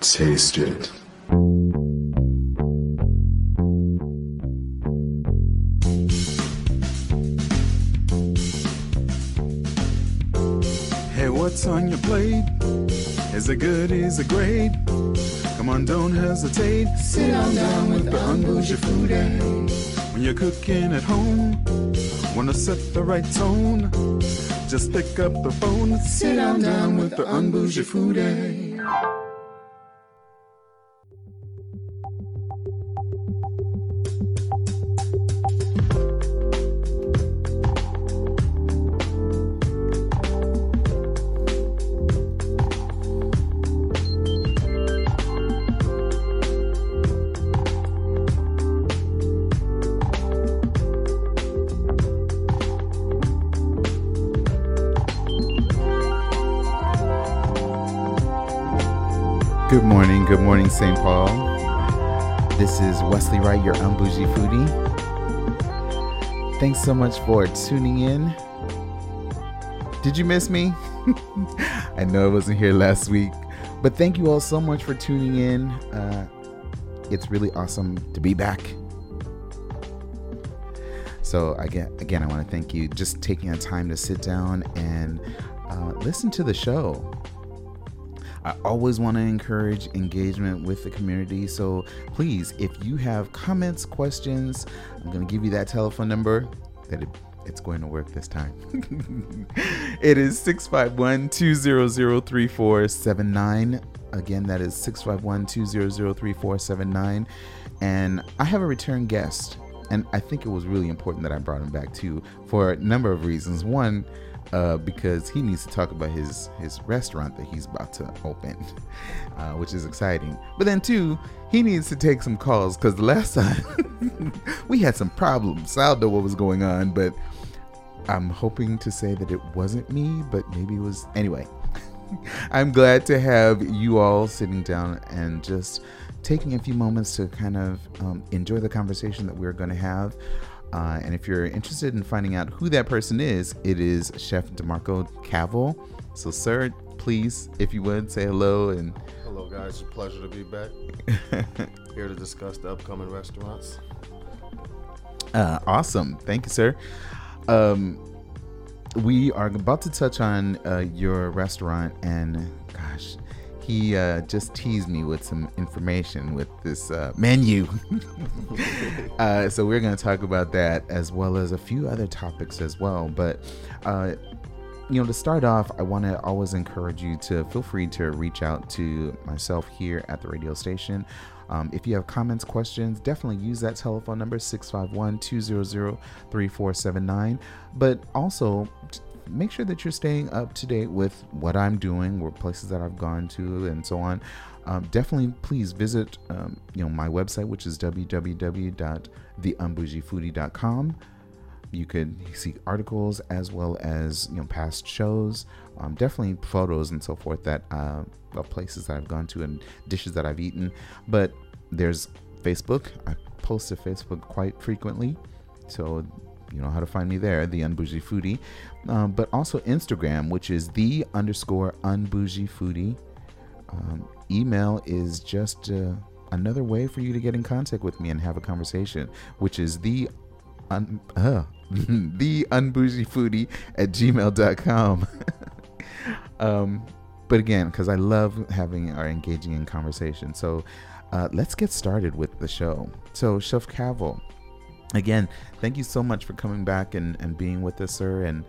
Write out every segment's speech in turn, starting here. Taste it. Hey, what's on your plate? Is it good? Is it great? Come on, don't hesitate. Sit on down with the UnBougie Food Aid. When you're cooking at home, wanna set the right tone? Just pick up the phone. Sit on down with the UnBougie Food Aid. Good morning, St. Paul. This is Wesley Wright, your UnBougie foodie. Thanks so much for tuning in. Did you miss me? I know I wasn't here last week, but thank you all so much for tuning in. It's really awesome to be back. So again, I want to thank you just taking the time to sit down and listen to the show. I always want to encourage engagement with the community. So please, if you have comments, questions, I'm going to give you that telephone number that it's going to work this time. It is 651-200-3479. Again, that is 651-200-3479. And I have a return guest. And I think it was really important that I brought him back too for a number of reasons. One, because he needs to talk about his restaurant that he's about to open, which is exciting. But then two, he needs to take some calls because the last time we had some problems. I don't know what was going on, but I'm hoping to say that it wasn't me, but maybe it was. Anyway, I'm glad to have you all sitting down and just taking a few moments to kind of enjoy the conversation that we're going to have. And if you're interested in finding out who that person is, it is Chef DeMarco Cavil. So, sir, please, if you would, say hello. And hello, guys. It's a pleasure to be back. Here to discuss the upcoming restaurants. Awesome. Thank you, sir. We are about to touch on your restaurant. And, gosh, he just teased me with some information with this menu. So we're going to talk about that as well as a few other topics as well. But, to start off, I want to always encourage you to feel free to reach out to myself here at the radio station. If you have comments, questions, definitely use that telephone number, 651-200-3479. But also, make sure that you're staying up to date with what I'm doing, what places that I've gone to, and so on. Definitely, please visit my website, which is www.theunbougifoodie.com. You could see articles as well as past shows, definitely photos and so forth that of places that I've gone to and dishes that I've eaten. But there's Facebook. I post to Facebook quite frequently, so you know how to find me there, the UnBougie Foodie, but also Instagram, which is @UnBougieFoodie. Email is just another way for you to get in contact with me and have a conversation, which is the UnBougieFoodie @gmail.com. But again, because I love engaging in conversation. So let's get started with the show. So Chef Cavil, again, thank you so much for coming back and being with us, sir. And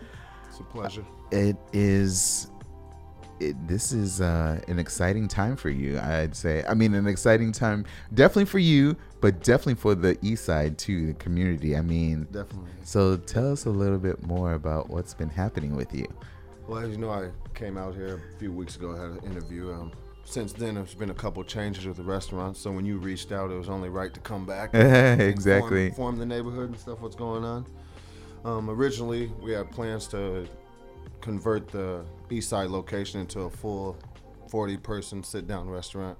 it's a pleasure. This is an exciting time for you, I'd say. I mean, an exciting time definitely for you, but definitely for the Eastside too, the community. I mean, definitely. So tell us a little bit more about what's been happening with you. Well, as you know, I came out here a few weeks ago. I had an interview. Since then, there's been a couple changes with the restaurant. So when you reached out, it was only right to come back. Exactly. Inform the neighborhood and stuff what's going on. Originally, we had plans to convert the Eastside location into a full 40-person sit-down restaurant.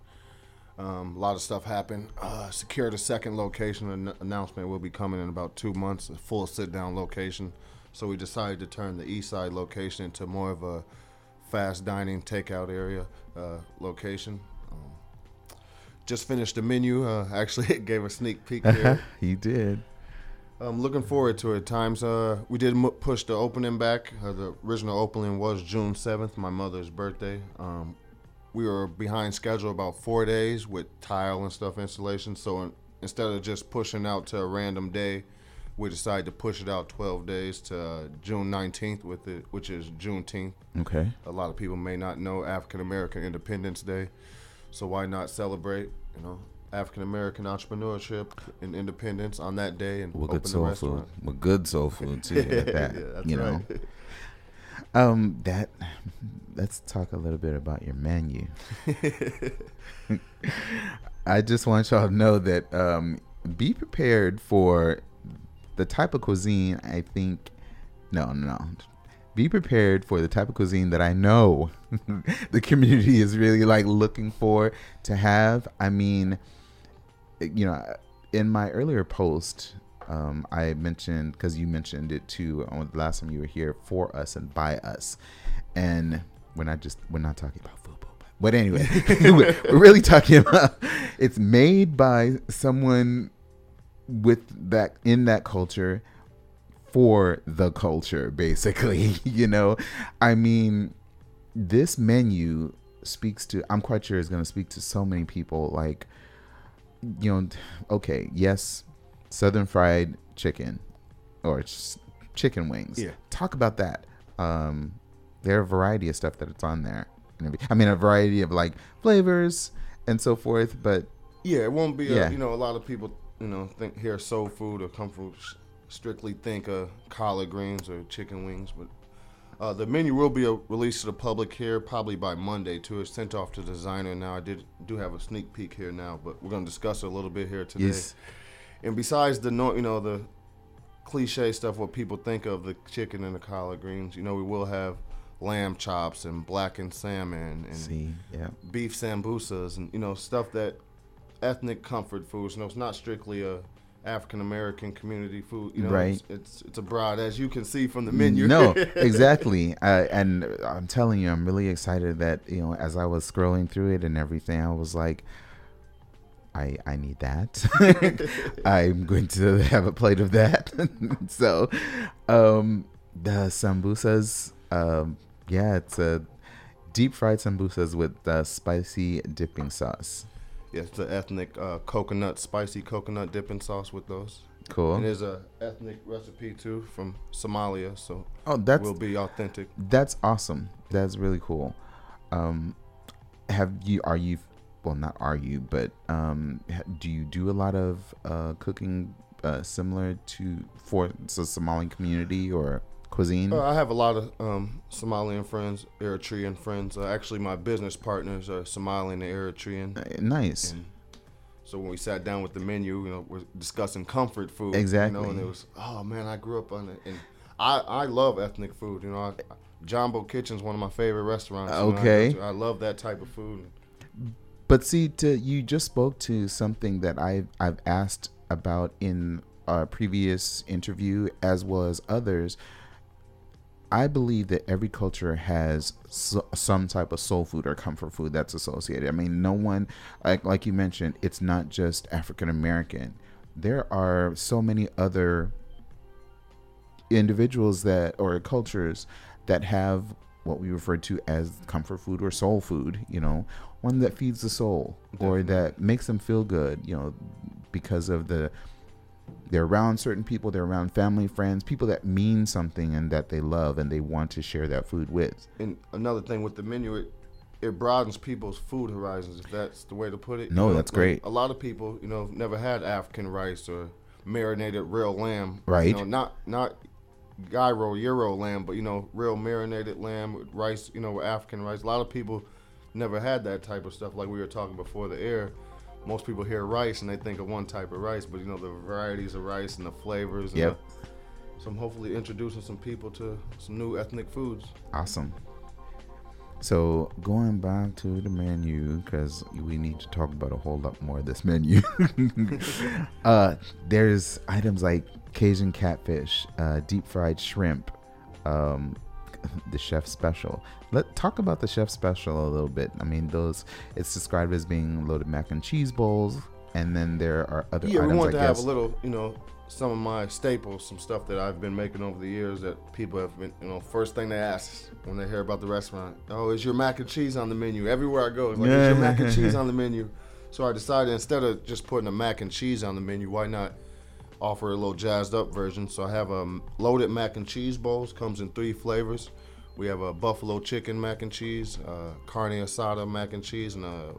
A lot of stuff happened. Secured a second location. An announcement will be coming in about 2 months, a full sit-down location. So we decided to turn the Eastside location into more of a fast dining takeout area location. Just finished the menu. Actually, it gave a sneak peek there. You did. I'm looking forward to it. Times we did push the opening back. The original opening was June 7th, my mother's birthday. We were behind schedule about 4 days with tile and stuff installation. So instead of just pushing out to a random day, we decided to push it out 12 days to June 19th, with it, which is Juneteenth. Okay. A lot of people may not know African American Independence Day, so why not celebrate, you know, African American entrepreneurship and independence on that day and open the restaurant. With good soul food too. That's right. Let's talk a little bit about your menu. I just want y'all to know that be prepared for the type of cuisine be prepared for the type of cuisine that I know the community is really like looking for to have. I mean, you know, in my earlier post, I mentioned, because you mentioned it too on the last time you were here, for us and by us. And we're not talking about food, but anyway, we're really talking about it's made by someone with that, in that culture, for the culture, basically. You know, I mean, this menu speaks to, I'm quite sure it's going to speak to so many people. Like, you know, okay, yes, Southern fried chicken or chicken wings. Yeah. Talk about that. There are a variety of stuff that's on there. I mean, a variety of like flavors and so forth, but yeah, it won't be, you know, a lot of people, you know, think here soul food or comfort strictly think of collard greens or chicken wings, but the menu will be released to the public here probably by Monday too. It's sent off to the designer now. I do have a sneak peek here now, but we're going to discuss it a little bit here today. Yes. And besides the the cliche stuff what people think of, the chicken and the collard greens, you know, we will have lamb chops and blackened salmon and beef sambusas and, you know, stuff that ethnic comfort foods. You know, it's not strictly a African American community food, you know, right? It's a broad, as you can see from the menu. No, exactly. And I'm telling you, I'm really excited that, you know, as I was scrolling through it and everything, I was like, I need that. I'm going to have a plate of that. So, the sambusas, it's a deep fried sambusas with spicy dipping sauce. Yes, the ethnic spicy coconut dipping sauce with those. Cool. And there's a ethnic recipe too from Somalia, so will be authentic. That's awesome. That's really cool. Do you do a lot of cooking similar to for the Somali community or cuisine? I have a lot of Somalian friends, Eritrean friends. Actually, my business partners are Somalian and Eritrean. Nice. And so when we sat down with the menu, you know, we're discussing comfort food. Exactly. You know, and it was, oh man, I grew up on it, and I love ethnic food. You know, Jumbo Kitchen's one of my favorite restaurants. Okay. You know, I love that type of food. But see, you just spoke to something that I've asked about in our previous interview as well as others. I believe that every culture has some type of soul food or comfort food that's associated. I mean, no one, like you mentioned, it's not just African American. There are so many other individuals or cultures that have what we refer to as comfort food or soul food, you know, one that feeds the soul. Definitely. Or that makes them feel good, you know, because of they're around certain people, they're around family, friends, people that mean something and that they love and they want to share that food with. And another thing with the menu, it broadens people's food horizons, if that's the way to put it. No, you know, that's great. A lot of people, you know, never had African rice or marinated real lamb. Right. You know, not gyro Euro lamb, but, you know, real marinated lamb with rice, you know, with African rice. A lot of people never had that type of stuff, like we were talking before the air. Most people hear rice and they think of one type of rice, but you know, the varieties of rice and the flavors. Yep. So I'm hopefully introducing some people to some new ethnic foods. Awesome. So going back to the menu, because we need to talk about a whole lot more of this menu. There's items like Cajun catfish, deep fried shrimp, the chef special. Let's talk about the chef special a little bit. I mean, those, it's described as being loaded mac and cheese bowls, and then there are other items. Yeah, we want to have a little, you know, some of my staples, some stuff that I've been making over the years that people have been, you know, first thing they ask when they hear about the restaurant, oh, is your mac and cheese on the menu? Everywhere I go, it's like, is your mac and cheese on the menu? So I decided instead of just putting a mac and cheese on the menu, why not offer a little jazzed up version? So I have a loaded mac and cheese bowls, comes in 3 flavors. We have a buffalo chicken mac and cheese, carne asada mac and cheese, and a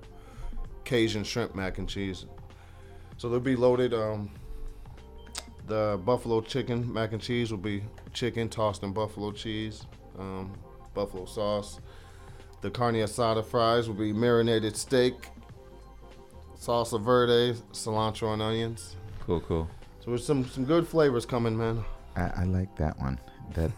Cajun shrimp mac and cheese. So they'll be loaded. The buffalo chicken mac and cheese will be chicken tossed in buffalo cheese, buffalo sauce. The carne asada fries will be marinated steak, salsa verde, cilantro, and onions. Cool, cool. So there's some good flavors coming, man. I like that one, that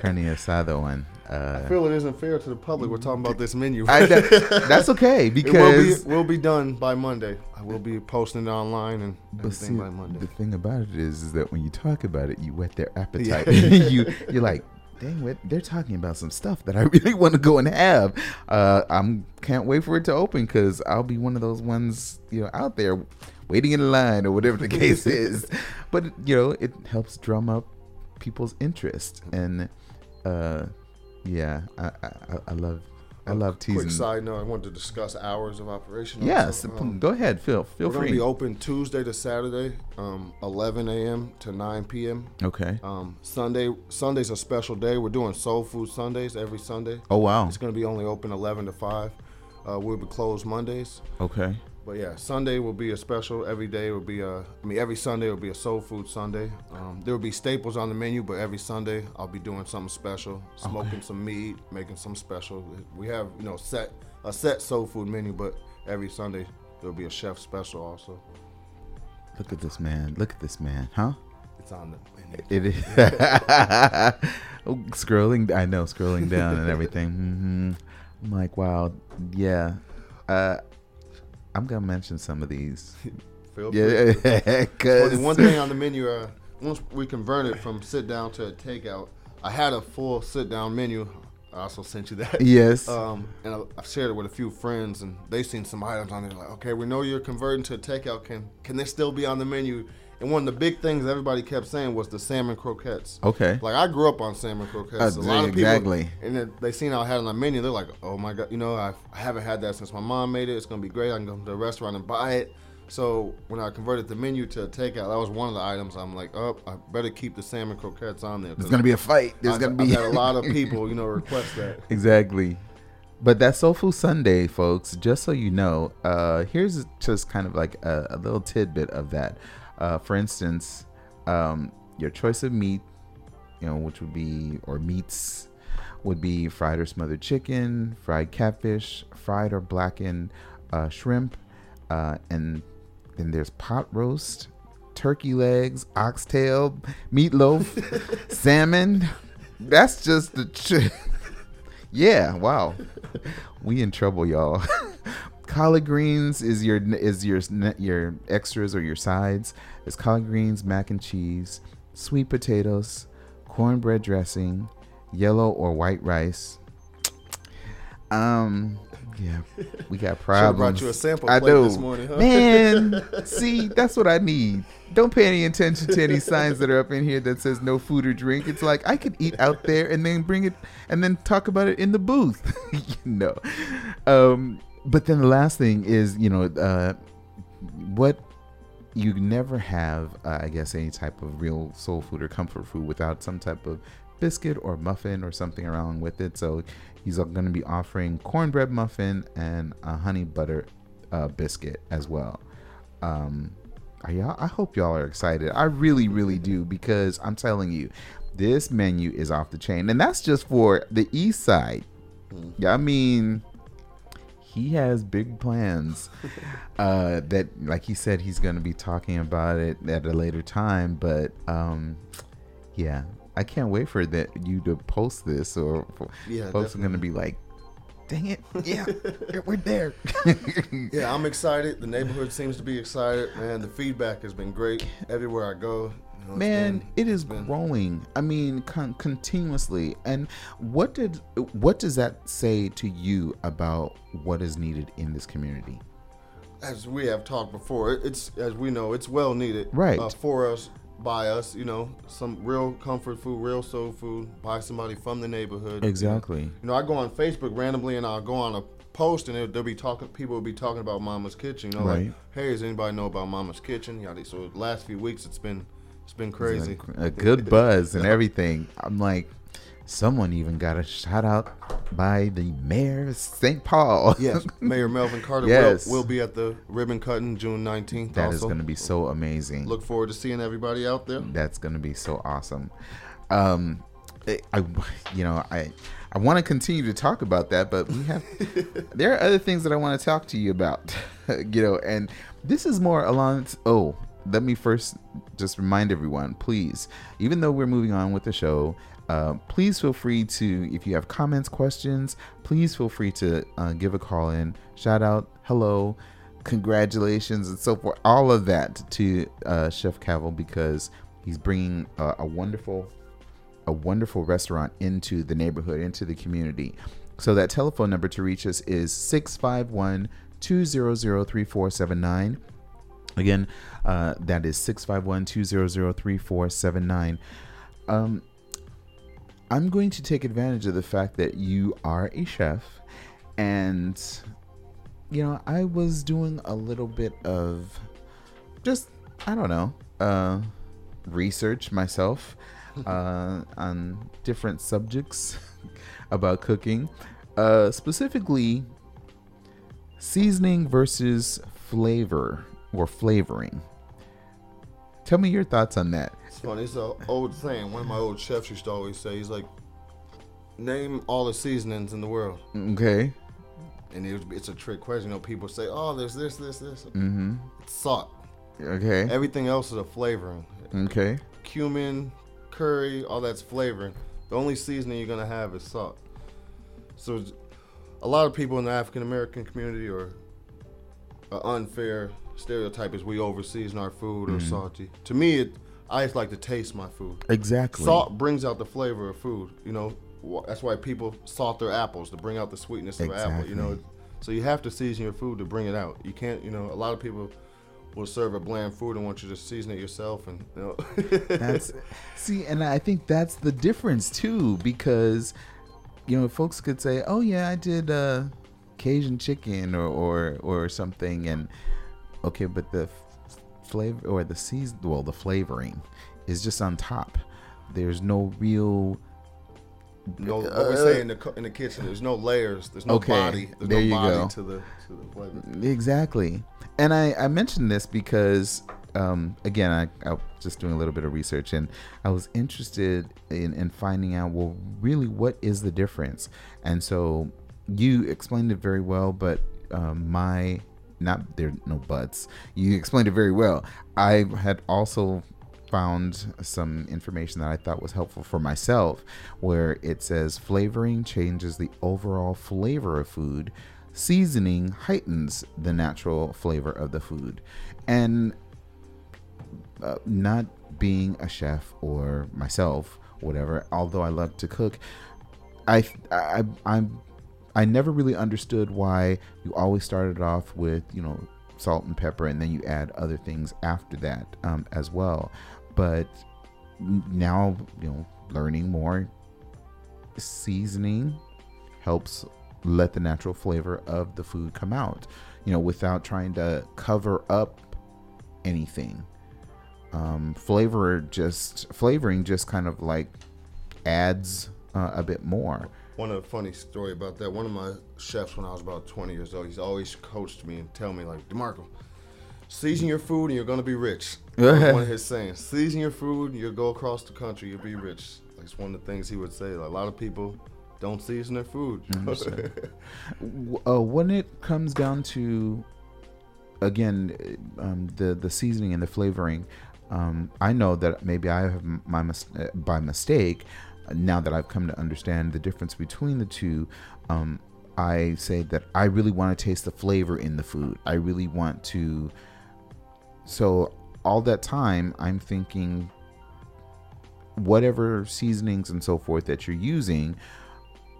carne asada one. I feel it isn't fair to the public. We're talking about this menu. That's okay, because it will be done by Monday. I will be posting it online and everything by Monday. The thing about it is that when you talk about it, you whet their appetite. Yeah. You're like, dang it, they're talking about some stuff that I really want to go and have. I can't wait for it to open, because I'll be one of those ones, you know, out there waiting in line or whatever the case is. But you know, it helps drum up people's interest and. Yeah, I love teasing. Quick side note, I wanted to discuss hours of operation. Yes, go ahead, Phil. Feel free. We're going to be open Tuesday to Saturday, 11 a.m. to 9 p.m. Okay. Sunday's a special day. We're doing Soul Food Sundays every Sunday. Oh, wow. It's going to be only open 11 to 5. We'll be closed Mondays. Okay. But yeah, Sunday will be a special. Every day will be every Sunday will be a Soul Food Sunday. There will be staples on the menu, but every Sunday I'll be doing something special, smoking some meat, making some special. We have, you know, a set soul food menu, but every Sunday there'll be a chef special also. Look at this man. Look at this man, huh? It's on the menu. It is. Scrolling down and everything. Mm-hmm. I'm like, wow, yeah. I'm going to mention some of these. Feel free. Yeah, because one thing on the menu, once we converted from sit-down to a takeout, I had a full sit-down menu. I also sent you that. Yes. And I've shared it with a few friends, and they've seen some items on there. Like, okay, we know you're converting to a takeout. Can they still be on the menu? And one of the big things everybody kept saying was the salmon croquettes. Okay. Like, I grew up on salmon croquettes. A lot of people, exactly. And then they seen how I had it on the menu. They're like, oh, my God. You know, I haven't had that since my mom made it. It's going to be great. I can go to the restaurant and buy it. So when I converted the menu to a takeout, that was one of the items. I'm like, oh, I better keep the salmon croquettes on there. There's going to be a fight. There's going to be. I've had a lot of people, you know, request that. Exactly. But that's Soul Food Sunday, folks. Just so you know, here's just kind of like a little tidbit of that. For instance, your choice of meat, you know, which would be, or meats, would be fried or smothered chicken, fried catfish, fried or blackened shrimp, and then there's pot roast, turkey legs, oxtail, meatloaf, salmon. That's just the yeah, wow. We in trouble, y'all. Collard greens is your extras or your sides. It's collard greens, mac and cheese, sweet potatoes, cornbread dressing, yellow or white rice. Yeah, we got problems. Should have brought you a sample plate this morning, huh? Man, see, that's what I need. Don't pay any attention to any signs that are up in here that says no food or drink. It's like I could eat out there and then bring it and then talk about it in the booth. You know. But then the last thing is, you know, what you never have, I guess, any type of real soul food or comfort food without some type of biscuit or muffin or something around with it. So he's going to be offering cornbread muffin and a honey butter biscuit as well. I hope y'all are excited. I really, really do, because I'm telling you, this menu is off the chain. And that's just for the East Side. Yeah, I mean... He has big plans that, like he said, he's going to be talking about it at a later time. But, yeah, I can't wait for you to post this, or folks are going to be like, dang it. Yeah, we're there. Yeah, I'm excited. The neighborhood seems to be excited. Man, the feedback has been great everywhere I go. know, it is growing. I mean, continuously. And what does that say to you about what is needed in this community? As we have talked before, it's, as we know, it's well needed, right? For us, by us, you know, some real comfort food, real soul food, by somebody from the neighborhood. Exactly. You know, I go on Facebook randomly and I'll go on a post and people will be talking about Mama's Kitchen, you know, right. Like, hey, does anybody know about Mama's Kitchen? Yeah, so the last few weeks it's been crazy. It's a good buzz and everything. I'm like, someone even got a shout out by the mayor of St. Paul. Yes, Mayor Melvin Carter will be at the ribbon cutting June 19th. That is going to be so amazing. Look forward to seeing everybody out there. That's going to be so awesome. I want to continue to talk about that, but there are other things that I want to talk to you about, you know, and this is more along. Let me first just remind everyone, please, even though we're moving on with the show, please feel free to, if you have comments, questions, please feel free to give a call in, shout out, hello, congratulations, and so forth, all of that to Chef Cavil, because he's bringing a wonderful restaurant into the neighborhood, into the community. So that telephone number to reach us is 651-200-3479. Again, that is 651-200-3479. I'm going to take advantage of the fact that you are a chef, and you know, I was doing a little bit of research myself on different subjects about cooking, specifically seasoning versus flavor or flavoring. Tell me your thoughts on that. It's funny. It's an old saying. One of my old chefs used to always say, he's like, name all the seasonings in the world. Okay. And it's a trick question. You know, people say, oh, there's this. Mm-hmm. It's salt. Okay. Everything else is a flavoring. Okay. Cumin, curry, all that's flavoring. The only seasoning you're going to have is salt. So a lot of people in the African-American community are unfair. Stereotype is we overseason our food or salty. To me, I just like to taste my food. Exactly. Salt brings out the flavor of food. You know, that's why people salt their apples to bring out the sweetness of an apple. You know, so you have to season your food to bring it out. You can't. You know, a lot of people will serve a bland food and want you to season it yourself. And you know, and I think that's the difference too, because you know, folks could say, "Oh yeah, I did Cajun chicken or something," and okay, but the flavor or the season, well, the flavoring is just on top. There's no real. No, what we say in the kitchen, there's no layers. There's no body. There's no body to the flavor. Exactly, and I mentioned this because again, I was just doing a little bit of research, and I was interested in finding out, well, really, what is the difference? And so you explained it very well, but you explained it very well. I had also found some information that I thought was helpful for myself, where it says flavoring changes the overall flavor of food, seasoning heightens the natural flavor of the food. And not being a chef or myself, whatever, although I love to cook, I never really understood why you always started off with, you know, salt and pepper, and then you add other things after that as well. But now, you know, learning more, seasoning helps let the natural flavor of the food come out, you know, without trying to cover up anything. Flavoring just kind of like adds a bit more. One of the funny story about that, one of my chefs when I was about 20 years old, he's always coached me and tell me, like, DeMarco, season your food and you're going to be rich. That's one of his sayings. Season your food and you'll go across the country, you'll be rich. That's one of the things he would say. Like, a lot of people don't season their food. When it comes down to, again, the seasoning and the flavoring, I know that maybe I have by mistake, now that I've come to understand the difference between the two, I say that I really want to taste the flavor in the food. I really want to. So all that time I'm thinking whatever seasonings and so forth that you're using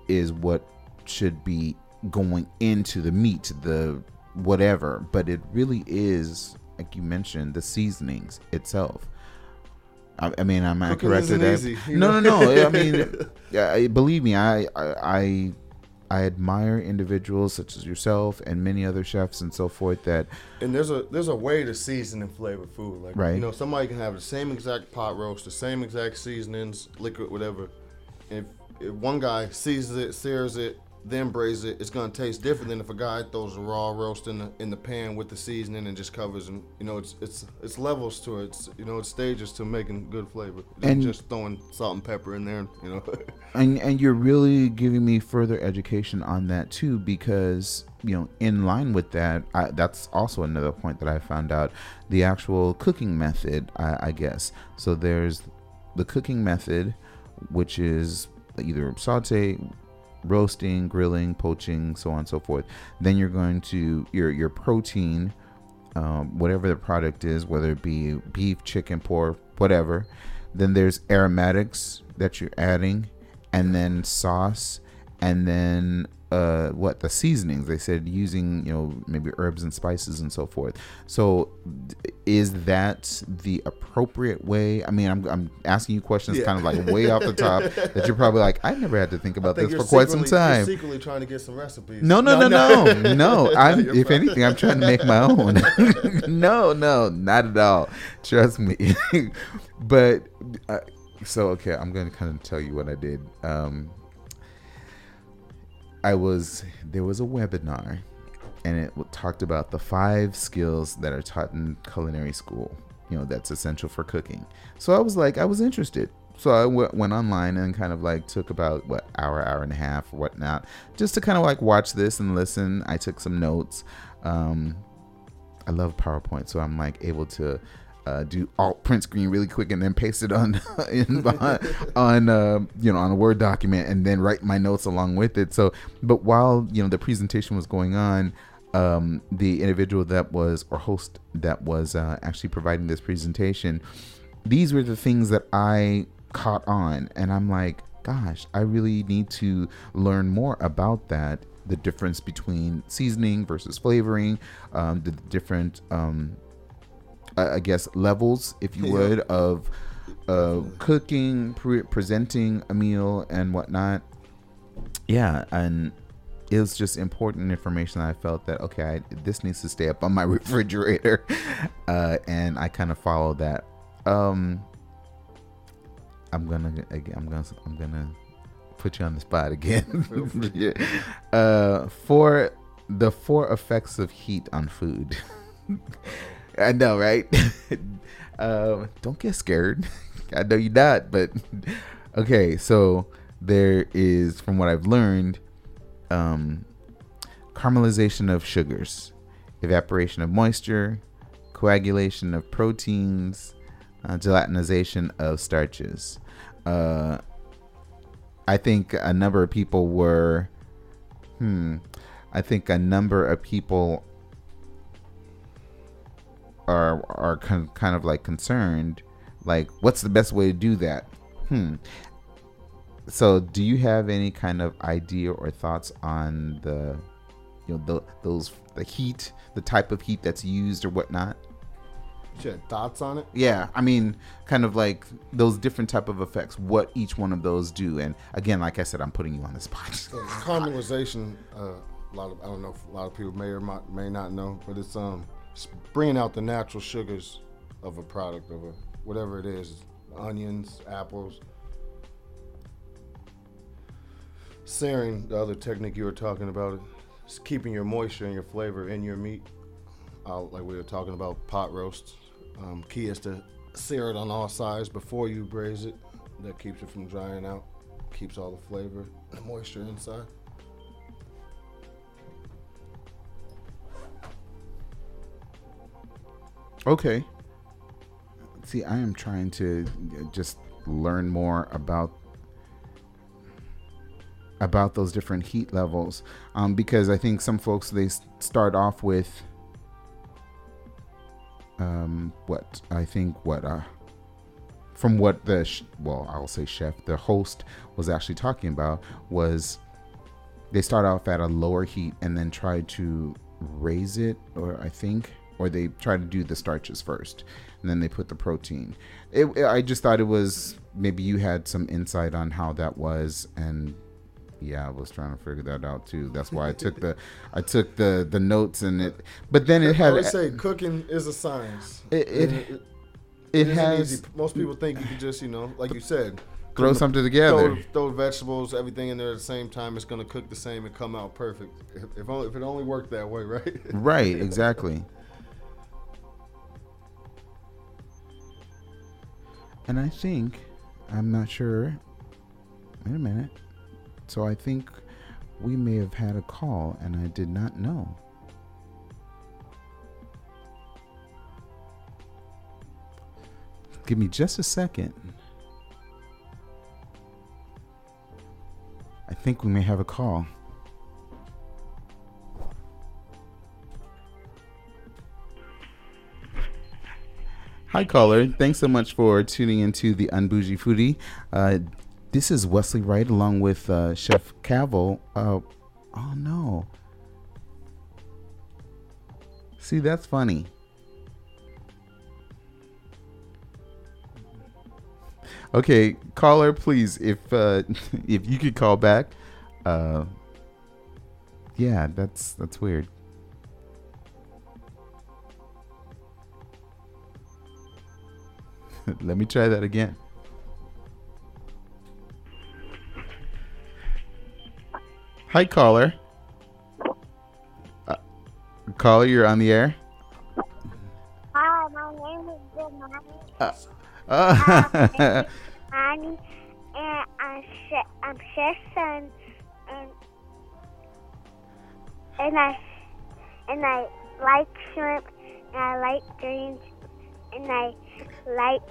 is what should be going into the meat, the whatever. But it really is, like you mentioned, the seasonings itself. I mean, I'm not corrected. No. I mean, believe me, I admire individuals such as yourself and many other chefs and so forth that. And there's a way to season and flavor food. Like, right. You know, somebody can have the same exact pot roast, the same exact seasonings, liquid, whatever. If one guy seasons it, sears it, then braises it, it's gonna taste different than if a guy throws a raw roast in the pan with the seasoning and just covers. And you know, it's levels to it. It's, you know, it's stages to making good flavor. And just throwing salt and pepper in there, you know. and you're really giving me further education on that too, because, you know, in line with that, that's also another point that I found out, the actual cooking method, I guess. So there's the cooking method, which is either saute, roasting, grilling, poaching, so on and so forth. Then you're going to your protein, whatever the product is, whether it be beef, chicken, pork, whatever. Then there's aromatics that you're adding, and then sauce, and then the seasonings. They said using, you know, maybe herbs and spices and so forth. So is that the appropriate way? I mean, I'm asking you questions kind of like way off the top that you're probably like, I never had to think about this for quite some time. You're secretly trying to get some recipes. No. If anything, I'm trying to make my own. No, not at all. Trust me. But okay, I'm going to kind of tell you what I did. There was a webinar, and it talked about the 5 skills that are taught in culinary school, you know, that's essential for cooking. So I was interested. So I went online and kind of like took about hour and a half or whatnot, just to kind of like watch this and listen. I took some notes. I love PowerPoint, so I'm like able to do alt print screen really quick and then paste it on on a Word document and then write my notes along with it. So, but while, you know, the presentation was going on, the individual host that was actually providing this presentation, these were the things that I caught on, and I'm like, gosh, I really need to learn more about that. The difference between seasoning versus flavoring, the different I guess levels, if you would, of cooking, presenting a meal and whatnot. Yeah, and it was just important information. I felt that, okay, this needs to stay up on my refrigerator, and I kind of follow that. I'm gonna put you on the spot again. For the 4 effects of heat on food. I know, right? Don't get scared. I know you're not, but okay. So there is, from what I've learned, caramelization of sugars, evaporation of moisture, coagulation of proteins, gelatinization of starches. I think a number of people are kind of like concerned, like, what's the best way to do that? So do you have any kind of idea or thoughts on the heat, the type of heat that's used or whatnot? You had thoughts on it? Yeah, I mean, kind of like those different type of effects, what each one of those do. And again, like I said, I'm putting you on the spot. Caramelization, a lot of people may or may not know, but it's bringing out the natural sugars of a product, whatever it is, onions, apples. Searing, the other technique you were talking about, is keeping your moisture and your flavor in your meat. Like we were talking about pot roasts. Key is to sear it on all sides before you braise it. That keeps it from drying out, keeps all the flavor and moisture inside. Okay. See, I am trying to just learn more about those different heat levels, because I think some folks, they start off with from what the the host was actually talking about, was they start off at a lower heat and then try to raise it, or they try to do the starches first and then they put the protein. I just thought it was, maybe you had some insight on how that was, and yeah, I was trying to figure that out too. That's why I took the notes and it. But then it had. They say cooking is a science. It has. Easy. Most people think you can just like you said, throw something together. Throw vegetables, everything in there at the same time. It's gonna cook the same and come out perfect. If it only worked that way, right? Right. Exactly. And I think, I'm not sure. Wait a minute. So I think we may have had a call and I did not know. Give me just a second. I think we may have a call. Hi, caller. Thanks so much for tuning into the UnBougie Foodie. This is Wesley Wright along with Chef Cavil. Oh no. See, that's funny. Okay, caller, please, if you could call back. Yeah, that's weird. Let me try that again. Hi, caller. Caller, you're on the air. Hi, my name is DeMarco. And I'm Chef's son, and I like shrimp, and I like greens, and I like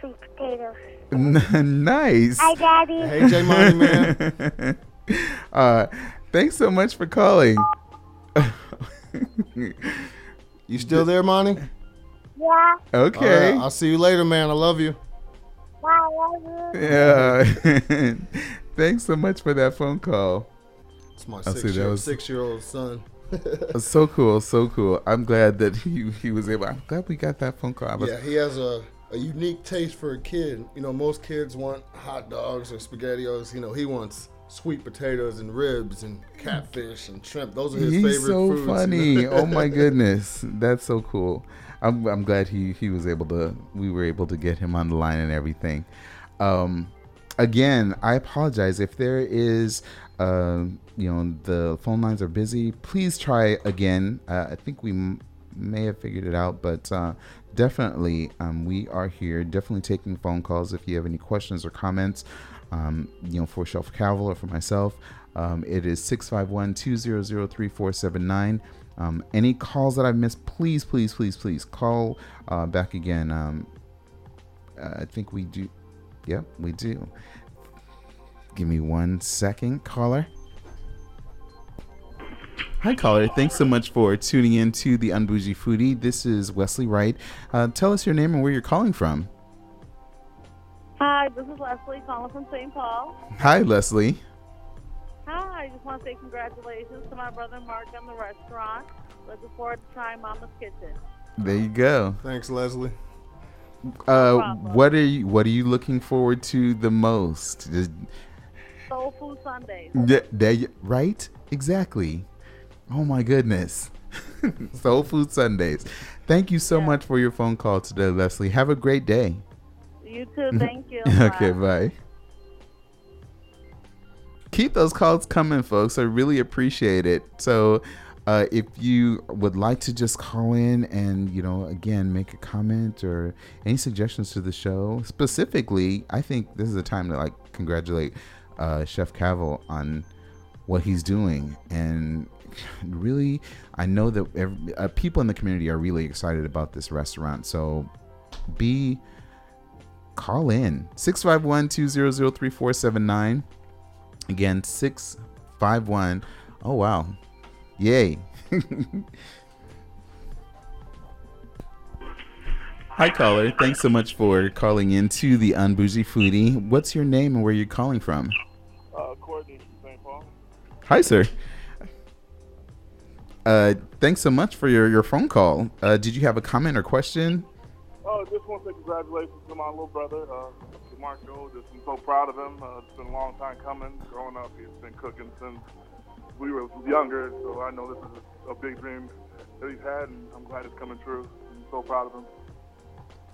sweet potatoes. Nice. Hi, Daddy. Hey, J Money man. Thanks so much for calling. You still there, Monty? Yeah. Okay. I'll see you later, man. I love you. Yeah, I love you. Yeah. Thanks so much for that phone call. It's my six-year-old son. So cool, so cool. I'm glad that he was able. I'm glad we got that phone call. Yeah, he has a unique taste for a kid. Most kids want hot dogs or SpaghettiOs. He wants sweet potatoes and ribs and catfish and shrimp. Those are his favorite foods. He's so funny. Oh my goodness, that's so cool. I'm glad he was able to. We were able to get him on the line and everything. Again, I apologize if there is. The phone lines are busy. Please try again. I think we may have figured it out, but definitely we are here. Definitely taking phone calls if you have any questions or comments. For Chef Cavil or for myself, it is 651-200-3479. Any calls that I've missed, please call back again. I think we do. Yep, we do. Give me 1 second, caller. Hi, caller. Thanks so much for tuning in to the UnBougie Foodie. This is Wesley Wright. Tell us your name and where you're calling from. Hi, this is Leslie calling from St. Paul. Hi, Leslie. Hi, I just want to say congratulations to my brother Mark on the restaurant. Looking forward to trying Mama's Kitchen. There you go. Thanks, Leslie. What are you looking forward to the most? Soul Food Sundays. Right? Exactly. Oh my goodness. Soul Food Sundays. Thank you so much for your phone call today, Leslie. Have a great day. You too. Thank you. Okay, bye. Keep those calls coming, folks. I really appreciate it. So if you would like to just call in and, again, make a comment or any suggestions to the show, specifically, I think this is a time to congratulate Chef Cavil on what he's doing. And really, I know that people in the community are really excited about this restaurant. So call in 651-200-3479. Again, 651. Oh wow, yay. Hi, caller. Thanks so much for calling in to the UnBougie Foodie. What's your name and where you're calling from? Courtney, St. Paul. Hi, sir. Thanks so much for your phone call. Did you have a comment or question? Oh, just want to say congratulations to my little brother, DeMarco. Just I'm so proud of him. It's been a long time coming. Growing up, he's been cooking since we were younger, so I know this is a big dream that he's had, and I'm glad it's coming true. I'm so proud of him.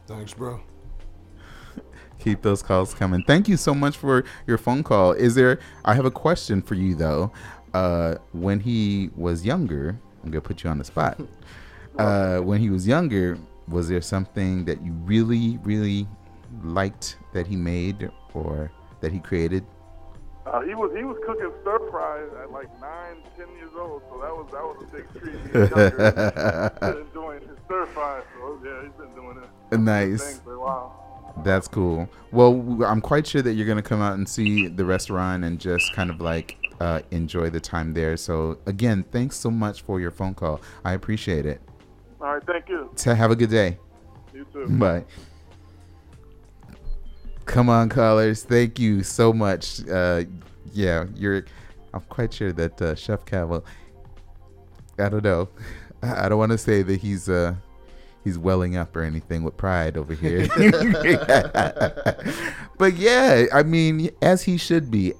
Thanks, bro. Keep those calls coming. Thank you so much for your phone call. I have a question for you, though. When he was younger, I'm going to put you on the spot. When he was younger, was there something that you really, really liked that he made or that he created? He was cooking stir fries at like 9, 10 years old, so that was a big treat. He was younger, enjoying his stir fries, so yeah, he's been doing it. Nice. For a while. That's cool. Well, I'm quite sure that you're gonna come out and see the restaurant and just kind of like enjoy the time there. So again, thanks so much for your phone call. I appreciate it. All right, thank you. Have a good day. You too. Bye. Come on, callers. Thank you so much. I'm quite sure that Chef Cavil, I don't know. I don't want to say that he's welling up or anything with pride over here. But yeah, I mean, as he should be.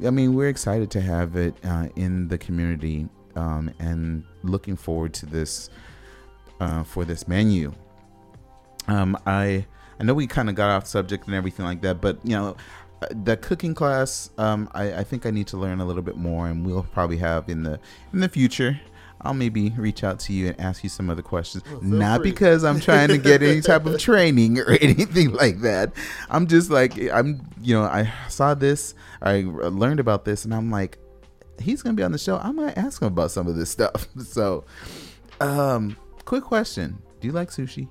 We're excited to have it in the community and looking forward to this for this menu. I know we kind of got off subject and everything like that, but you know, the cooking class, I think I need to learn a little bit more, and we'll probably have in the future. I'll maybe reach out to you and ask you some other questions. Well, not free. Because I'm trying to get any type of training or anything like that. I'm just like, I saw this, I learned about this, and I'm like, he's gonna be on the show. I might ask him about some of this stuff. So, quick question: do you like sushi?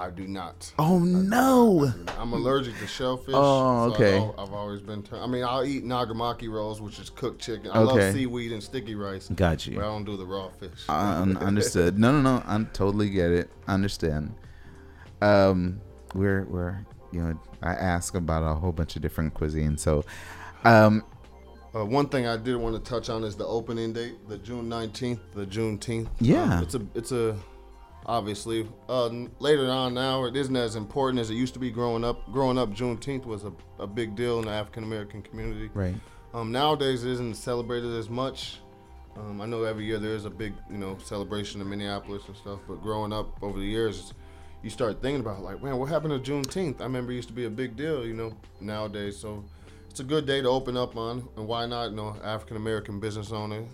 I do not. Oh, no. I'm allergic to shellfish. Oh, okay. So I've always been... I'll eat nagamaki rolls, which is cooked chicken. I love seaweed and sticky rice. Got you. But I don't do the raw fish. Understood. No. I totally get it. I understand. I ask about a whole bunch of different cuisines. So, one thing I did want to touch on is the opening date, the June 19th, the Juneteenth. Yeah. It's obviously, later on now, it isn't as important as it used to be growing up. Growing up, Juneteenth was a big deal in the African-American community. Right. Nowadays, it isn't celebrated as much. I know every year there is a big, celebration in Minneapolis and stuff, but growing up over the years, you start thinking about, like, man, what happened to Juneteenth? I remember it used to be a big deal, nowadays. So it's a good day to open up on, and why not, African-American business owner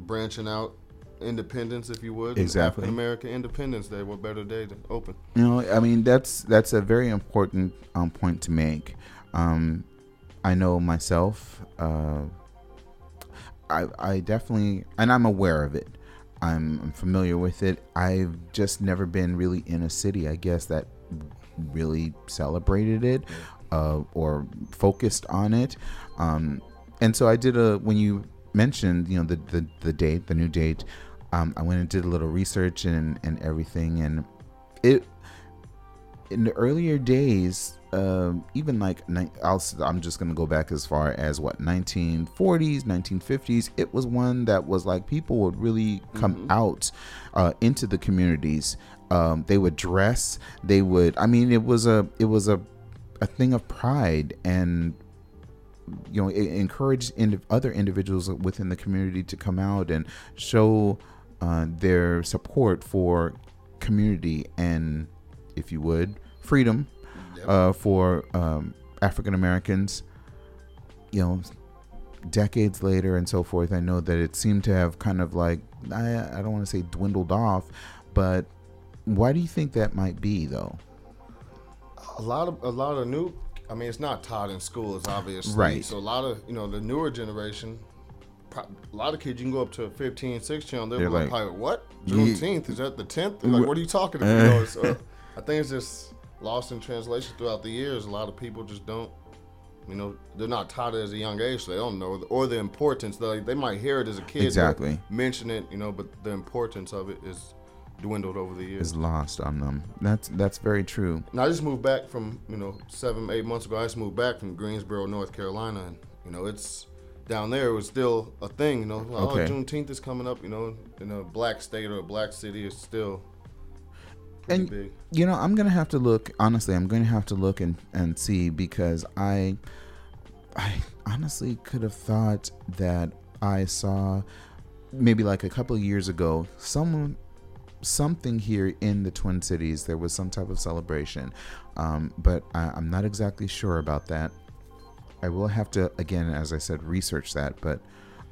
branching out. Independence, if you would. Exactly. African American Independence Day. What better day to open? That's a very important point to make. I know myself. I definitely, and I'm aware of it. I'm familiar with it. I've just never been really in a city, I guess, that really celebrated it or focused on it. And so I did when you mentioned, the date, the new date. I went and did a little research and everything, and it in the earlier days, even like I'm just gonna go back as far as 1940s, 1950s. It was one that was like people would really come out into the communities. They would dress. They would. It was a thing of pride, and it encouraged other individuals within the community to come out and show their support for community and, if you would, freedom for African Americans. Decades later and so forth, I know that it seemed to have kind of like, I don't want to say dwindled off, but why do you think that might be, though? A lot of new. It's not taught in school, it's obviously. Right. So a lot of, the newer generation, a lot of kids, you can go up to 15, 16, and they're like, what? Juneteenth? Is that the 10th? Like, what are you talking about? I think it's just lost in translation throughout the years. A lot of people just don't, they're not taught it as a young age, so they don't know. Or the importance, they might hear it as a kid. Exactly. Mention it, but the importance of it is dwindled over the years. It's lost on them. That's very true. Now, I just moved back from, 7-8 months ago. I just moved back from Greensboro, North Carolina, and it's down there. It was still a thing. Juneteenth is coming up. In a black state or a black city, it's still pretty big. I'm gonna have to look. Honestly, I'm gonna have to look and see, because I honestly could have thought that I saw maybe like a couple of years ago something here in the Twin Cities. There was some type of celebration, but I'm not exactly sure about that. I will have to, again, as I said, research that, but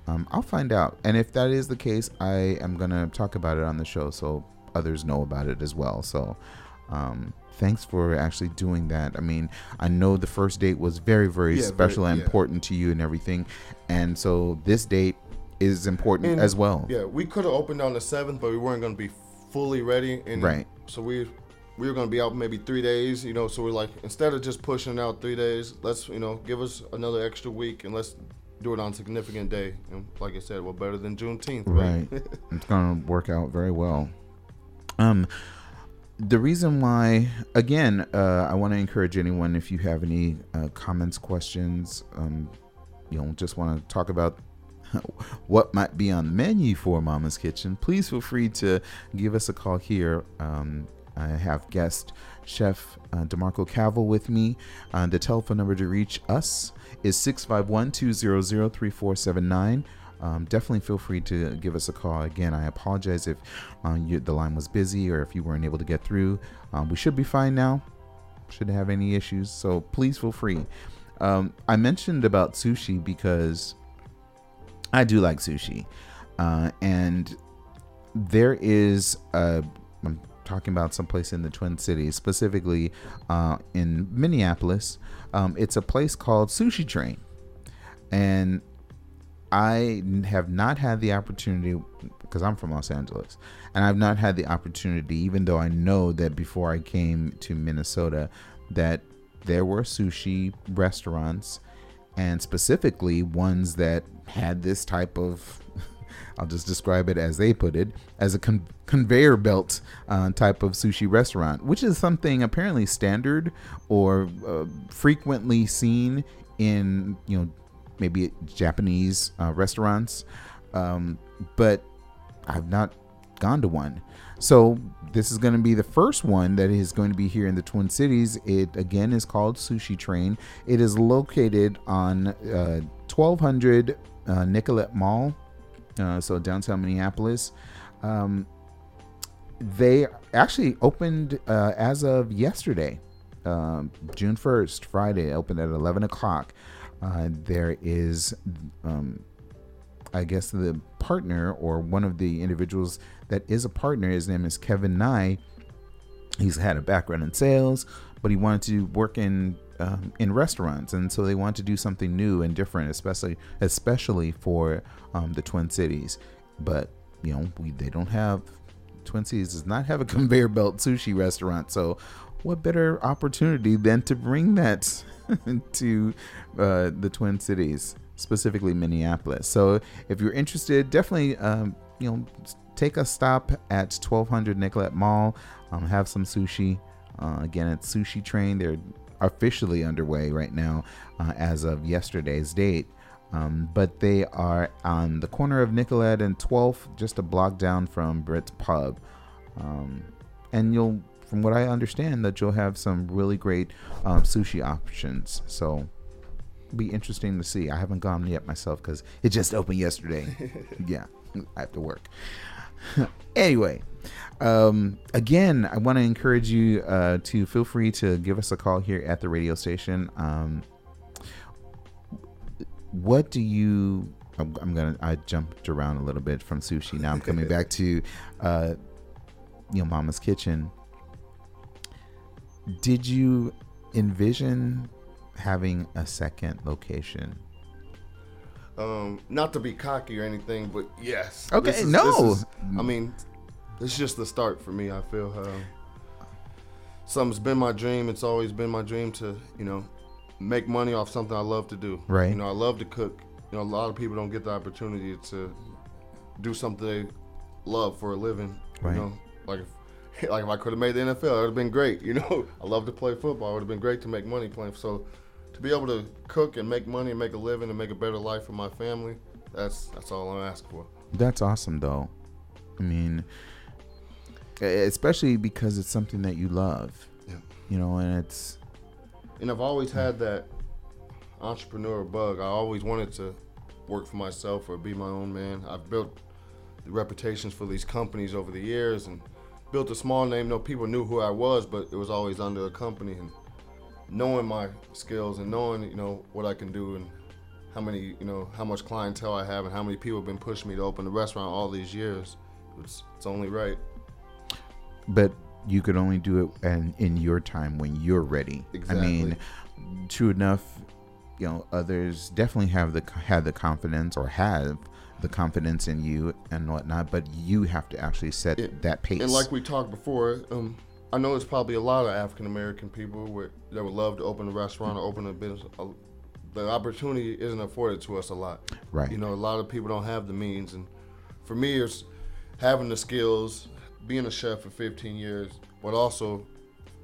I'll find out. And if that is the case, I am going to talk about it on the show so others know about it as well. So thanks for actually doing that. I mean, I know the first date was very, very special and important to you and everything. And so this date is important as well. Yeah, we could have opened on the 7th, but we weren't going to be fully ready. And right. So we were going to be out maybe 3 days, so we're like, instead of just pushing out 3 days, let's, give us another extra week and let's do it on a significant day. And like I said, well, better than Juneteenth, right? It's going to work out very well. The reason why, again, I want to encourage anyone, if you have any comments, questions, just want to talk about what might be on the menu for Mama's Kitchen, please feel free to give us a call here. I have guest chef DeMarco Cavil with me. The telephone number to reach us is 651-200-3479. Definitely feel free to give us a call. Again, I apologize if the line was busy or if you weren't able to get through. We should be fine now. Shouldn't have any issues. So please feel free. I mentioned about sushi because I do like sushi. And there is I'm talking about someplace in the Twin Cities, specifically in Minneapolis. It's a place called Sushi Train. And I have not had the opportunity, because I'm from Los Angeles, and I've not had the opportunity, even though I know that before I came to Minnesota, that there were sushi restaurants, and specifically ones that had this type of, I'll just describe it as they put it, as a conveyor belt type of sushi restaurant, which is something apparently standard or frequently seen in, maybe Japanese restaurants, but I've not gone to one. So this is going to be the first one that is going to be here in the Twin Cities. It, again, is called Sushi Train. It is located on 1200 Nicollet Mall, so downtown Minneapolis. They actually opened as of yesterday, June 1st, Friday, opened at 11 o'clock. There is, I guess, the partner or one of the individuals that is a partner. His name is Kevin Nye. He's had a background in sales, but he wanted to work in restaurants, and so they wanted to do something new and different, especially for the Twin Cities. But they don't have, Twin Cities does not have a conveyor belt sushi restaurant. So what better opportunity than to bring that to the Twin Cities, specifically Minneapolis. So if you're interested, definitely take a stop at 1200 Nicollet Mall, have some sushi. Again, at Sushi Train, they're officially underway right now as of yesterday's date, but they are on the corner of Nicollet and 12th, just a block down from Britt's Pub, and you'll, from what I understand, that you'll have some really great sushi options. So be interesting to see. I haven't gone yet myself because it just opened yesterday. Yeah, I have to work. Anyway, again, I want to encourage you to feel free to give us a call here at the radio station. What do you, I jumped around a little bit from sushi. Now I'm coming back to, Mama's Kitchen. Did you envision having a second location? Not to be cocky or anything, but yes. Okay, it's just the start for me. I feel something's been my dream. It's always been my dream to, make money off something I love to do. Right. I love to cook. A lot of people don't get the opportunity to do something they love for a living. Right. Like if I could have made the NFL, it would have been great. You know, I love to play football. It would have been great to make money playing. So to be able to cook and make money and make a living and make a better life for my family, that's all I'm asking for. That's awesome, though. I mean, especially because it's something that you love. Yeah. You know, and it's... And I've always had that entrepreneur bug. I always wanted to work for myself or be my own man. I've built the reputations for these companies over the years and built a small name. No people knew who I was, but it was always under a company. And knowing my skills and knowing, you know, what I can do and how many, you know, how much clientele I have and how many people have been pushing me to open the restaurant all these years, it's only right. But you could only do it in your time when you're ready. Exactly. I mean, true enough, you know, others definitely had the confidence or have the confidence in you and whatnot, but you have to actually set that pace. And like we talked before, I know there's probably a lot of African American people that would love to open a restaurant or open a business. The opportunity isn't afforded to us a lot. Right. You know, a lot of people don't have the means, and for me, it's having the skills. Being a chef for 15 years, but also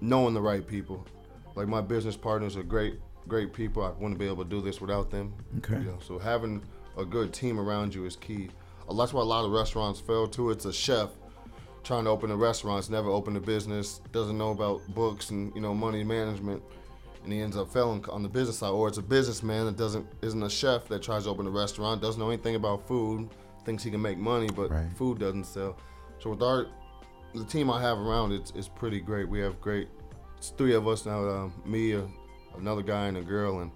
knowing the right people. Like my business partners are great, great people. I wouldn't be able to do this without them. Okay. You know, so having a good team around you is key. That's why a lot of restaurants fail too. It's a chef trying to open a restaurant, never opened a business, doesn't know about books and, you know, money management, and he ends up failing on the business side. Or it's a businessman that isn't a chef that tries to open a restaurant, doesn't know anything about food, thinks he can make money, but food doesn't sell. So with the team I have around, it's pretty great. We have it's three of us now, me, another guy, and a girl, and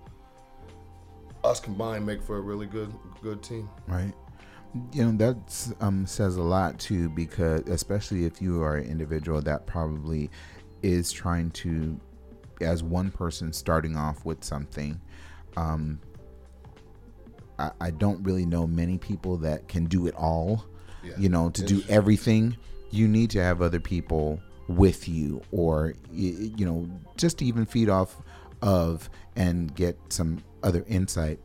us combined make for a really good team. Right. You know, that says a lot, too, because especially if you are an individual that probably is trying to, as one person starting off with something, I don't really know many people that can do it all, you know, to do everything. You need to have other people with you, or, you know, just to even feed off of and get some other insight.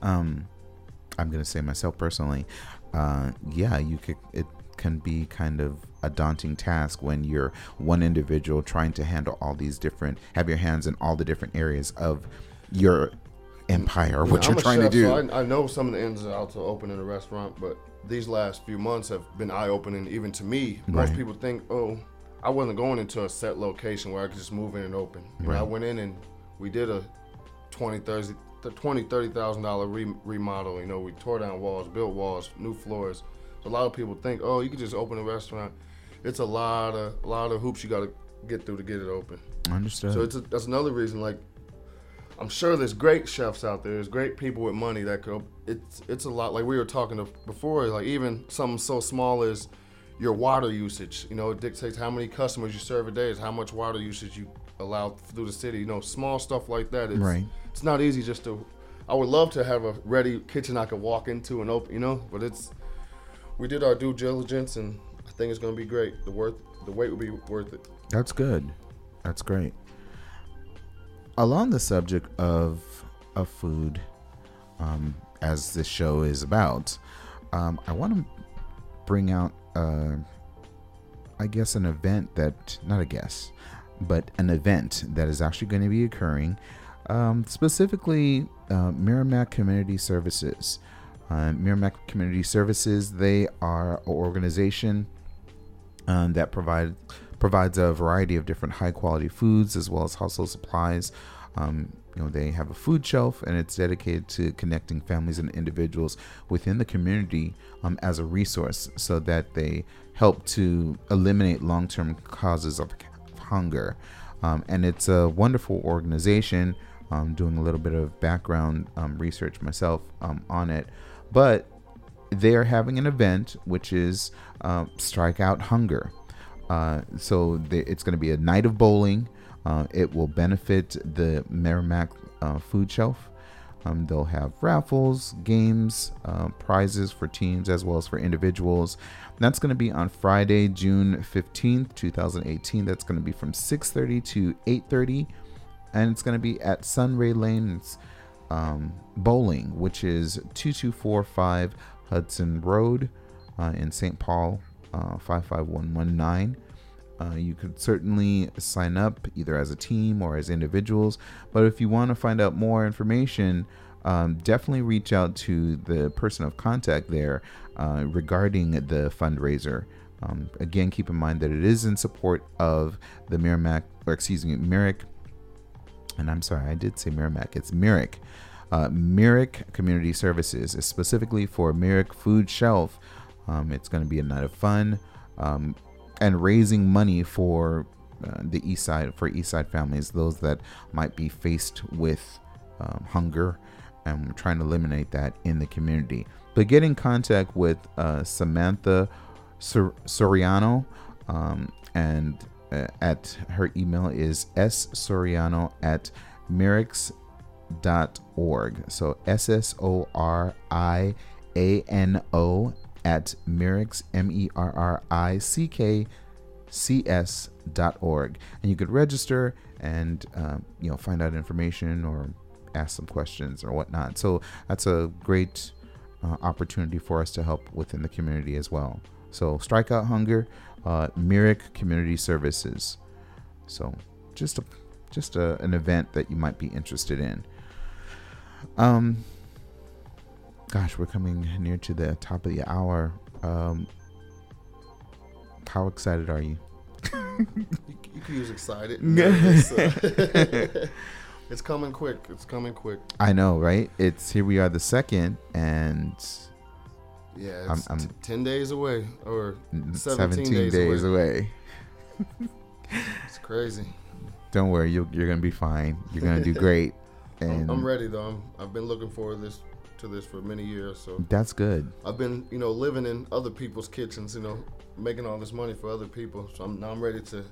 I'm going to say myself personally, it can be kind of a daunting task when you're one individual trying to handle all these different, have your hands in all the different areas of your empire, what you're trying to do. So I know some of the ins and outs of opening a restaurant, but these last few months have been eye-opening even to me. Right. Most people think, I wasn't going into a set location where I could just move in and open. Right. I went in and we did a $20,000-$30,000 remodel. You know, we tore down walls, built walls, new floors. So a lot of people think, you could just open a restaurant. It's a lot of hoops you got to get through to get it open. I understand. So that's another reason, like, I'm sure there's great chefs out there. There's great people with money that could. It's a lot. Like we were talking before. Like even something so small as your water usage. You know, it dictates how many customers you serve a day. Is how much water usage you allow through the city. You know, small stuff like that. It's not easy just to. I would love to have a ready kitchen I could walk into and open. You know, but we did our due diligence and I think it's going to be great. The wait will be worth it. That's good. That's great. Along the subject of food, as this show is about, I want to bring out, an event that is actually going to be occurring, specifically Merrick Community Services. Merrick Community Services, they are an organization that provides a variety of different high quality foods as well as household supplies. You know, they have a food shelf and it's dedicated to connecting families and individuals within the community as a resource so that they help to eliminate long-term causes of hunger. And it's a wonderful organization. Doing a little bit of background research myself on it, but they are having an event which is Strike Out Hunger. It's going to be a night of bowling. It will benefit the Merrick food shelf. They'll have raffles, games, prizes for teams as well as for individuals. And that's going to be on Friday, June 15th, 2018. That's going to be from 6:30 to 8:30. And it's going to be at Sunray Lane's bowling, which is 2245 Hudson Road in St. Paul, 55119. You could certainly sign up either as a team or as individuals, but if you want to find out more information, definitely reach out to the person of contact there regarding the fundraiser. Again, keep in mind that it is in support of the Merrick, and I'm sorry, I did say Merrimack, it's Merrick. Merrick Community Services is specifically for Merrick Food Shelf. It's going to be a night of fun and raising money for the Eastside, for Eastside families, those that might be faced with hunger, and we're trying to eliminate that in the community. But get in contact with Samantha Soriano, and at her email is ssoriano@merricks.org. So ssoriano@ merricks, merricks.org, and you could register and find out information or ask some questions or whatnot. So that's a great opportunity for us to help within the community as well. So Strike Out Hunger, Merrick Community Services. So just an event that you might be interested in. Gosh, we're coming near to the top of the hour. How excited are you? you can use excited. It's coming quick. I know, right? Here we are, the 2nd, and yeah, it's 10 days away, or 17 days away. It's crazy. Don't worry, you're gonna be fine. You're gonna do great. And I'm ready though. I've been looking forward to this for many years. So that's good. I've been living in other people's kitchens, making all this money for other people. So I'm ready to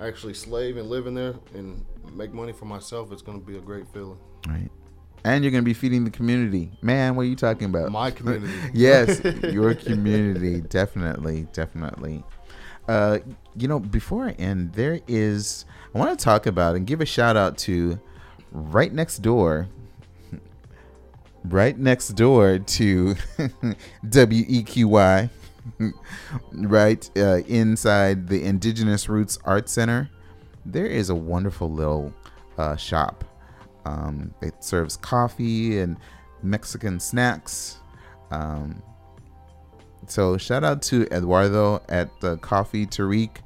actually slave and live in there and make money for myself. It's gonna be a great feeling. Right. And you're going to be feeding the community. Man, what are you talking about? My community. Yes, your community. Definitely. Before I end, I want to talk about and give a shout out to right next door to WEQY, right inside the Indigenous Roots Art Center. There is a wonderful little shop. It serves coffee and Mexican snacks. So shout out to Eduardo at the Coffeetarik.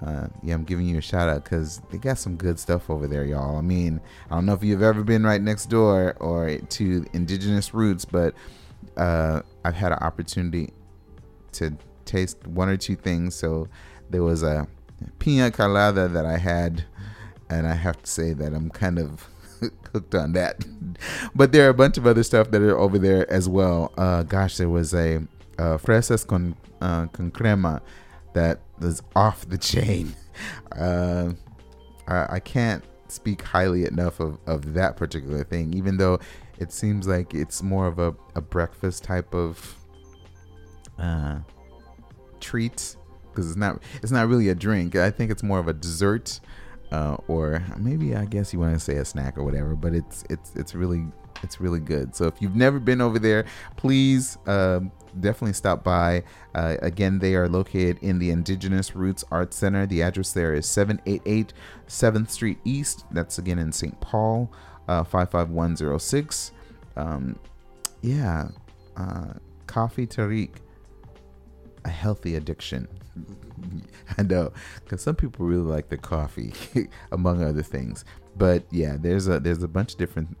I'm giving you a shout out because they got some good stuff over there, y'all. I mean, I don't know if you've ever been right next door or to Indigenous Roots, but I've had an opportunity to taste one or two things. So there was a piña colada that I had, and I have to say that I'm kind of hooked on that. But there are a bunch of other stuff that are over there as well. There was a fresas con crema that was off the chain. I can't speak highly enough of that particular thing, even though it seems like it's more of a breakfast type of treat, because it's not really a drink. I think it's more of a dessert. Or maybe I guess you want to say a snack or whatever, but it's really good. So if you've never been over there, please definitely stop by. Again, they are located in the Indigenous Roots Art Center. The address there is 788 7th Street East. That's again in St. Paul, 55106. Coffeetarik, a healthy addiction. I know, because some people really like the coffee, among other things. But yeah, there's a bunch of different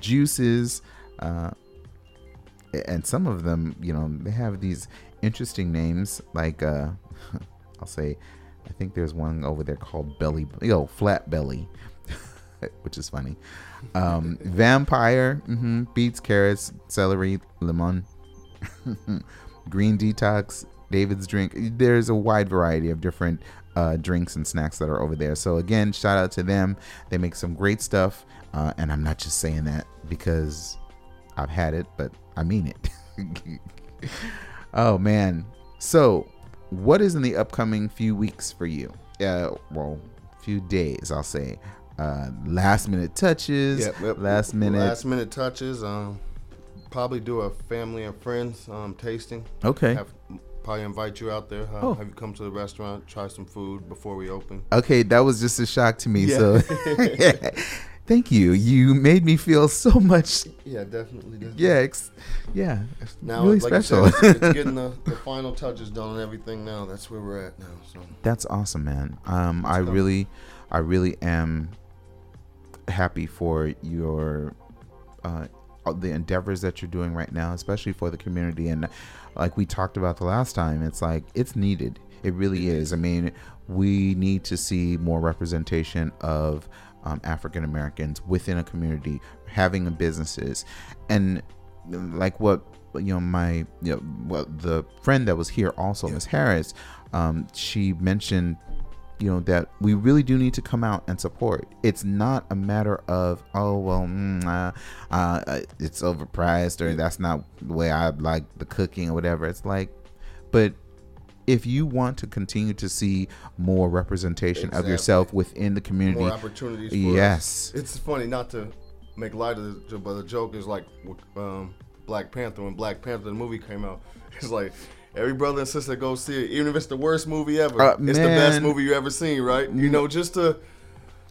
juices, and some of them, they have these interesting names. Like I think there's one over there called Flat Belly, which is funny. Vampire, beets, carrots, celery, lemon, green detox, David's drink. There's a wide variety of different drinks and snacks that are over there. So again, shout out to them. They make some great stuff, and I'm not just saying that because I've had it, but I mean it. Oh man. So what is in the upcoming few weeks for you? Few days, I'll say. Last minute touches. Yep. Last minute touches. Probably do a family and friends tasting. Okay. Have probably invite you out there. Have you come to the restaurant, try some food before we open? Okay, that was just a shock to me. Yeah. So yeah. Thank you. You made me feel so much. Yeah, definitely. Yeah, yeah. It's now, really like special. You said, it's getting the final touches done and everything. Now that's where we're at now. So that's awesome, man. I really am happy for your the endeavors that you're doing right now, especially for the community. And like we talked about the last time, it's like it's needed. It really is. I mean, we need to see more representation of African Americans within a community, having businesses, and like what the friend that was here also, Ms. Harris, she mentioned that we really do need to come out and support. It's not a matter of it's overpriced or that's not the way I like the cooking or whatever. It's like, but if you want to continue to see more representation of yourself within the community, more opportunities for us. It's funny, not to make light of it, but the joke is like Black Panther. When Black Panther the movie came out, it's like every brother and sister go see it, even if it's the worst movie ever. It's the best movie you ever seen, right? You know, just to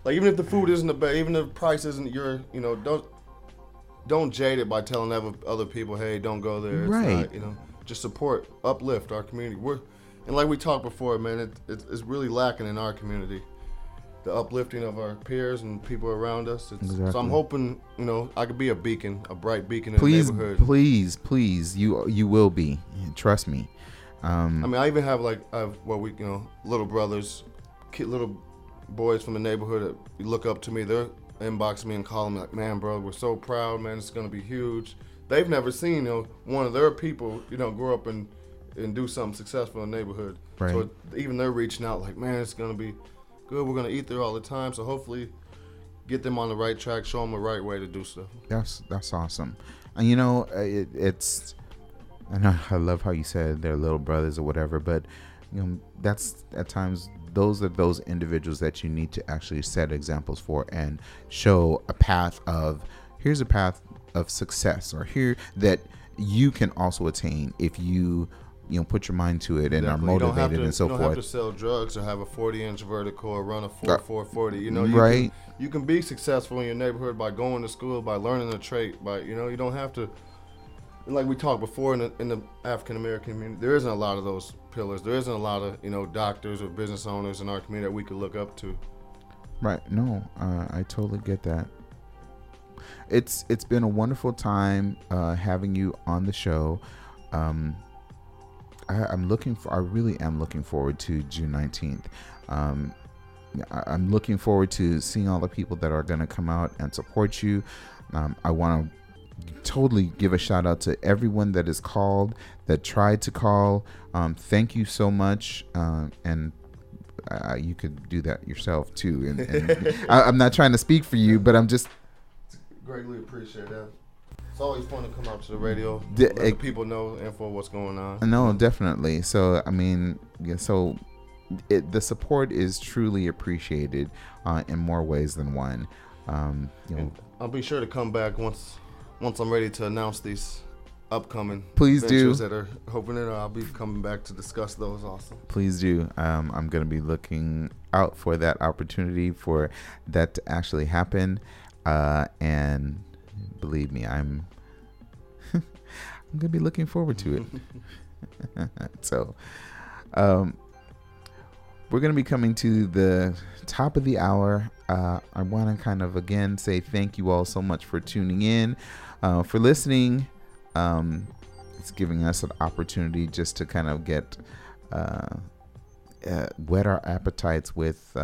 like, even if the food isn't the best, even if the price isn't your, don't jade it by telling other people, hey, don't go there. It's right? Not, just support, uplift our community. And like we talked before, man, it's really lacking in our community. The uplifting of our peers and people around us. So I'm hoping, I could be a beacon, a bright beacon in the neighborhood. Please. You will be. Trust me. I even have little brothers, little boys from the neighborhood that look up to me. They'll inbox me and call me like, man, bro, we're so proud, man. It's going to be huge. They've never seen, one of their people, grow up and do something successful in the neighborhood. Right. So even they're reaching out like, man, it's going to be good. We're going to eat there all the time. So hopefully get them on the right track, show them the right way to do stuff. That's awesome. And, I love how you said they're little brothers or whatever, but that's at times, those are those individuals that you need to actually set examples for and show a path of, here's a path of success, or here that you can also attain if you put your mind to it and are motivated and so forth. You don't have to sell drugs or have a 40-inch vertical or run a 4.40. You can be successful in your neighborhood by going to school, by learning a trait, by you don't have to. And like we talked before, in the African American community, there isn't a lot of those pillars. There isn't a lot of doctors or business owners in our community that we could look up to. Right. No, I totally get that. It's been a wonderful time having you on the show. I really am looking forward to June 19th. I'm looking forward to seeing all the people that are going to come out and support you. I want to totally give a shout out to everyone that has called, that tried to call. Thank you so much. And you could do that yourself too. And I'm not trying to speak for you, but I'm just greatly appreciate that. It's always fun to come out to the radio, let the people know info what's going on. No, definitely. So the support is truly appreciated in more ways than one. I'll be sure to come back once I'm ready to announce these upcoming ventures that are opening. I'll be coming back to discuss those also. Please do. I'm going to be looking out for that opportunity for that to actually happen, and believe me, I'm I'm gonna be looking forward to it. So we're gonna be coming to the top of the hour. I want to kind of again say thank you all so much for tuning in, for listening. It's giving us an opportunity just to kind of get whet our appetites with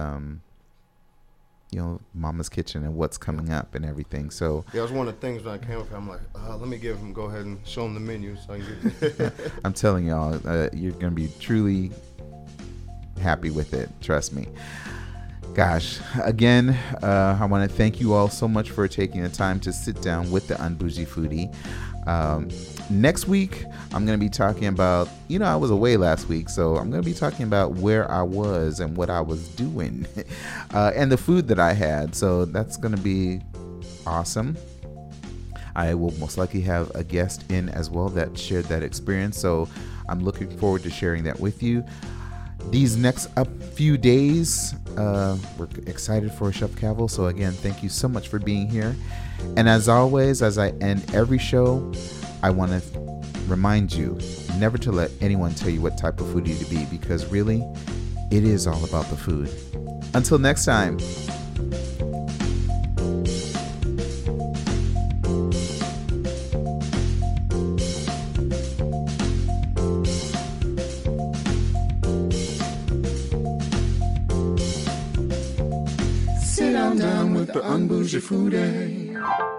Mama's Kitchen and what's coming up and everything. So that was one of the things when I came up, I'm like, let me go ahead and show them the menu so I can get I'm telling y'all, you're gonna be truly happy with it, trust me. Gosh, again, I want to thank you all so much for taking the time to sit down with the UnBougie Foodie. Next week, I'm going to be talking about, I was away last week, so I'm going to be talking about where I was and what I was doing and the food that I had. So that's going to be awesome. I will most likely have a guest in as well that shared that experience. So I'm looking forward to sharing that with you. These next up few days, we're excited for Chef Cavil. So again, thank you so much for being here. And as always, as I end every show, I want to remind you never to let anyone tell you what type of food you need to be, because really, it is all about the food. Until next time. Sit on down with the UnBougie Food Aid.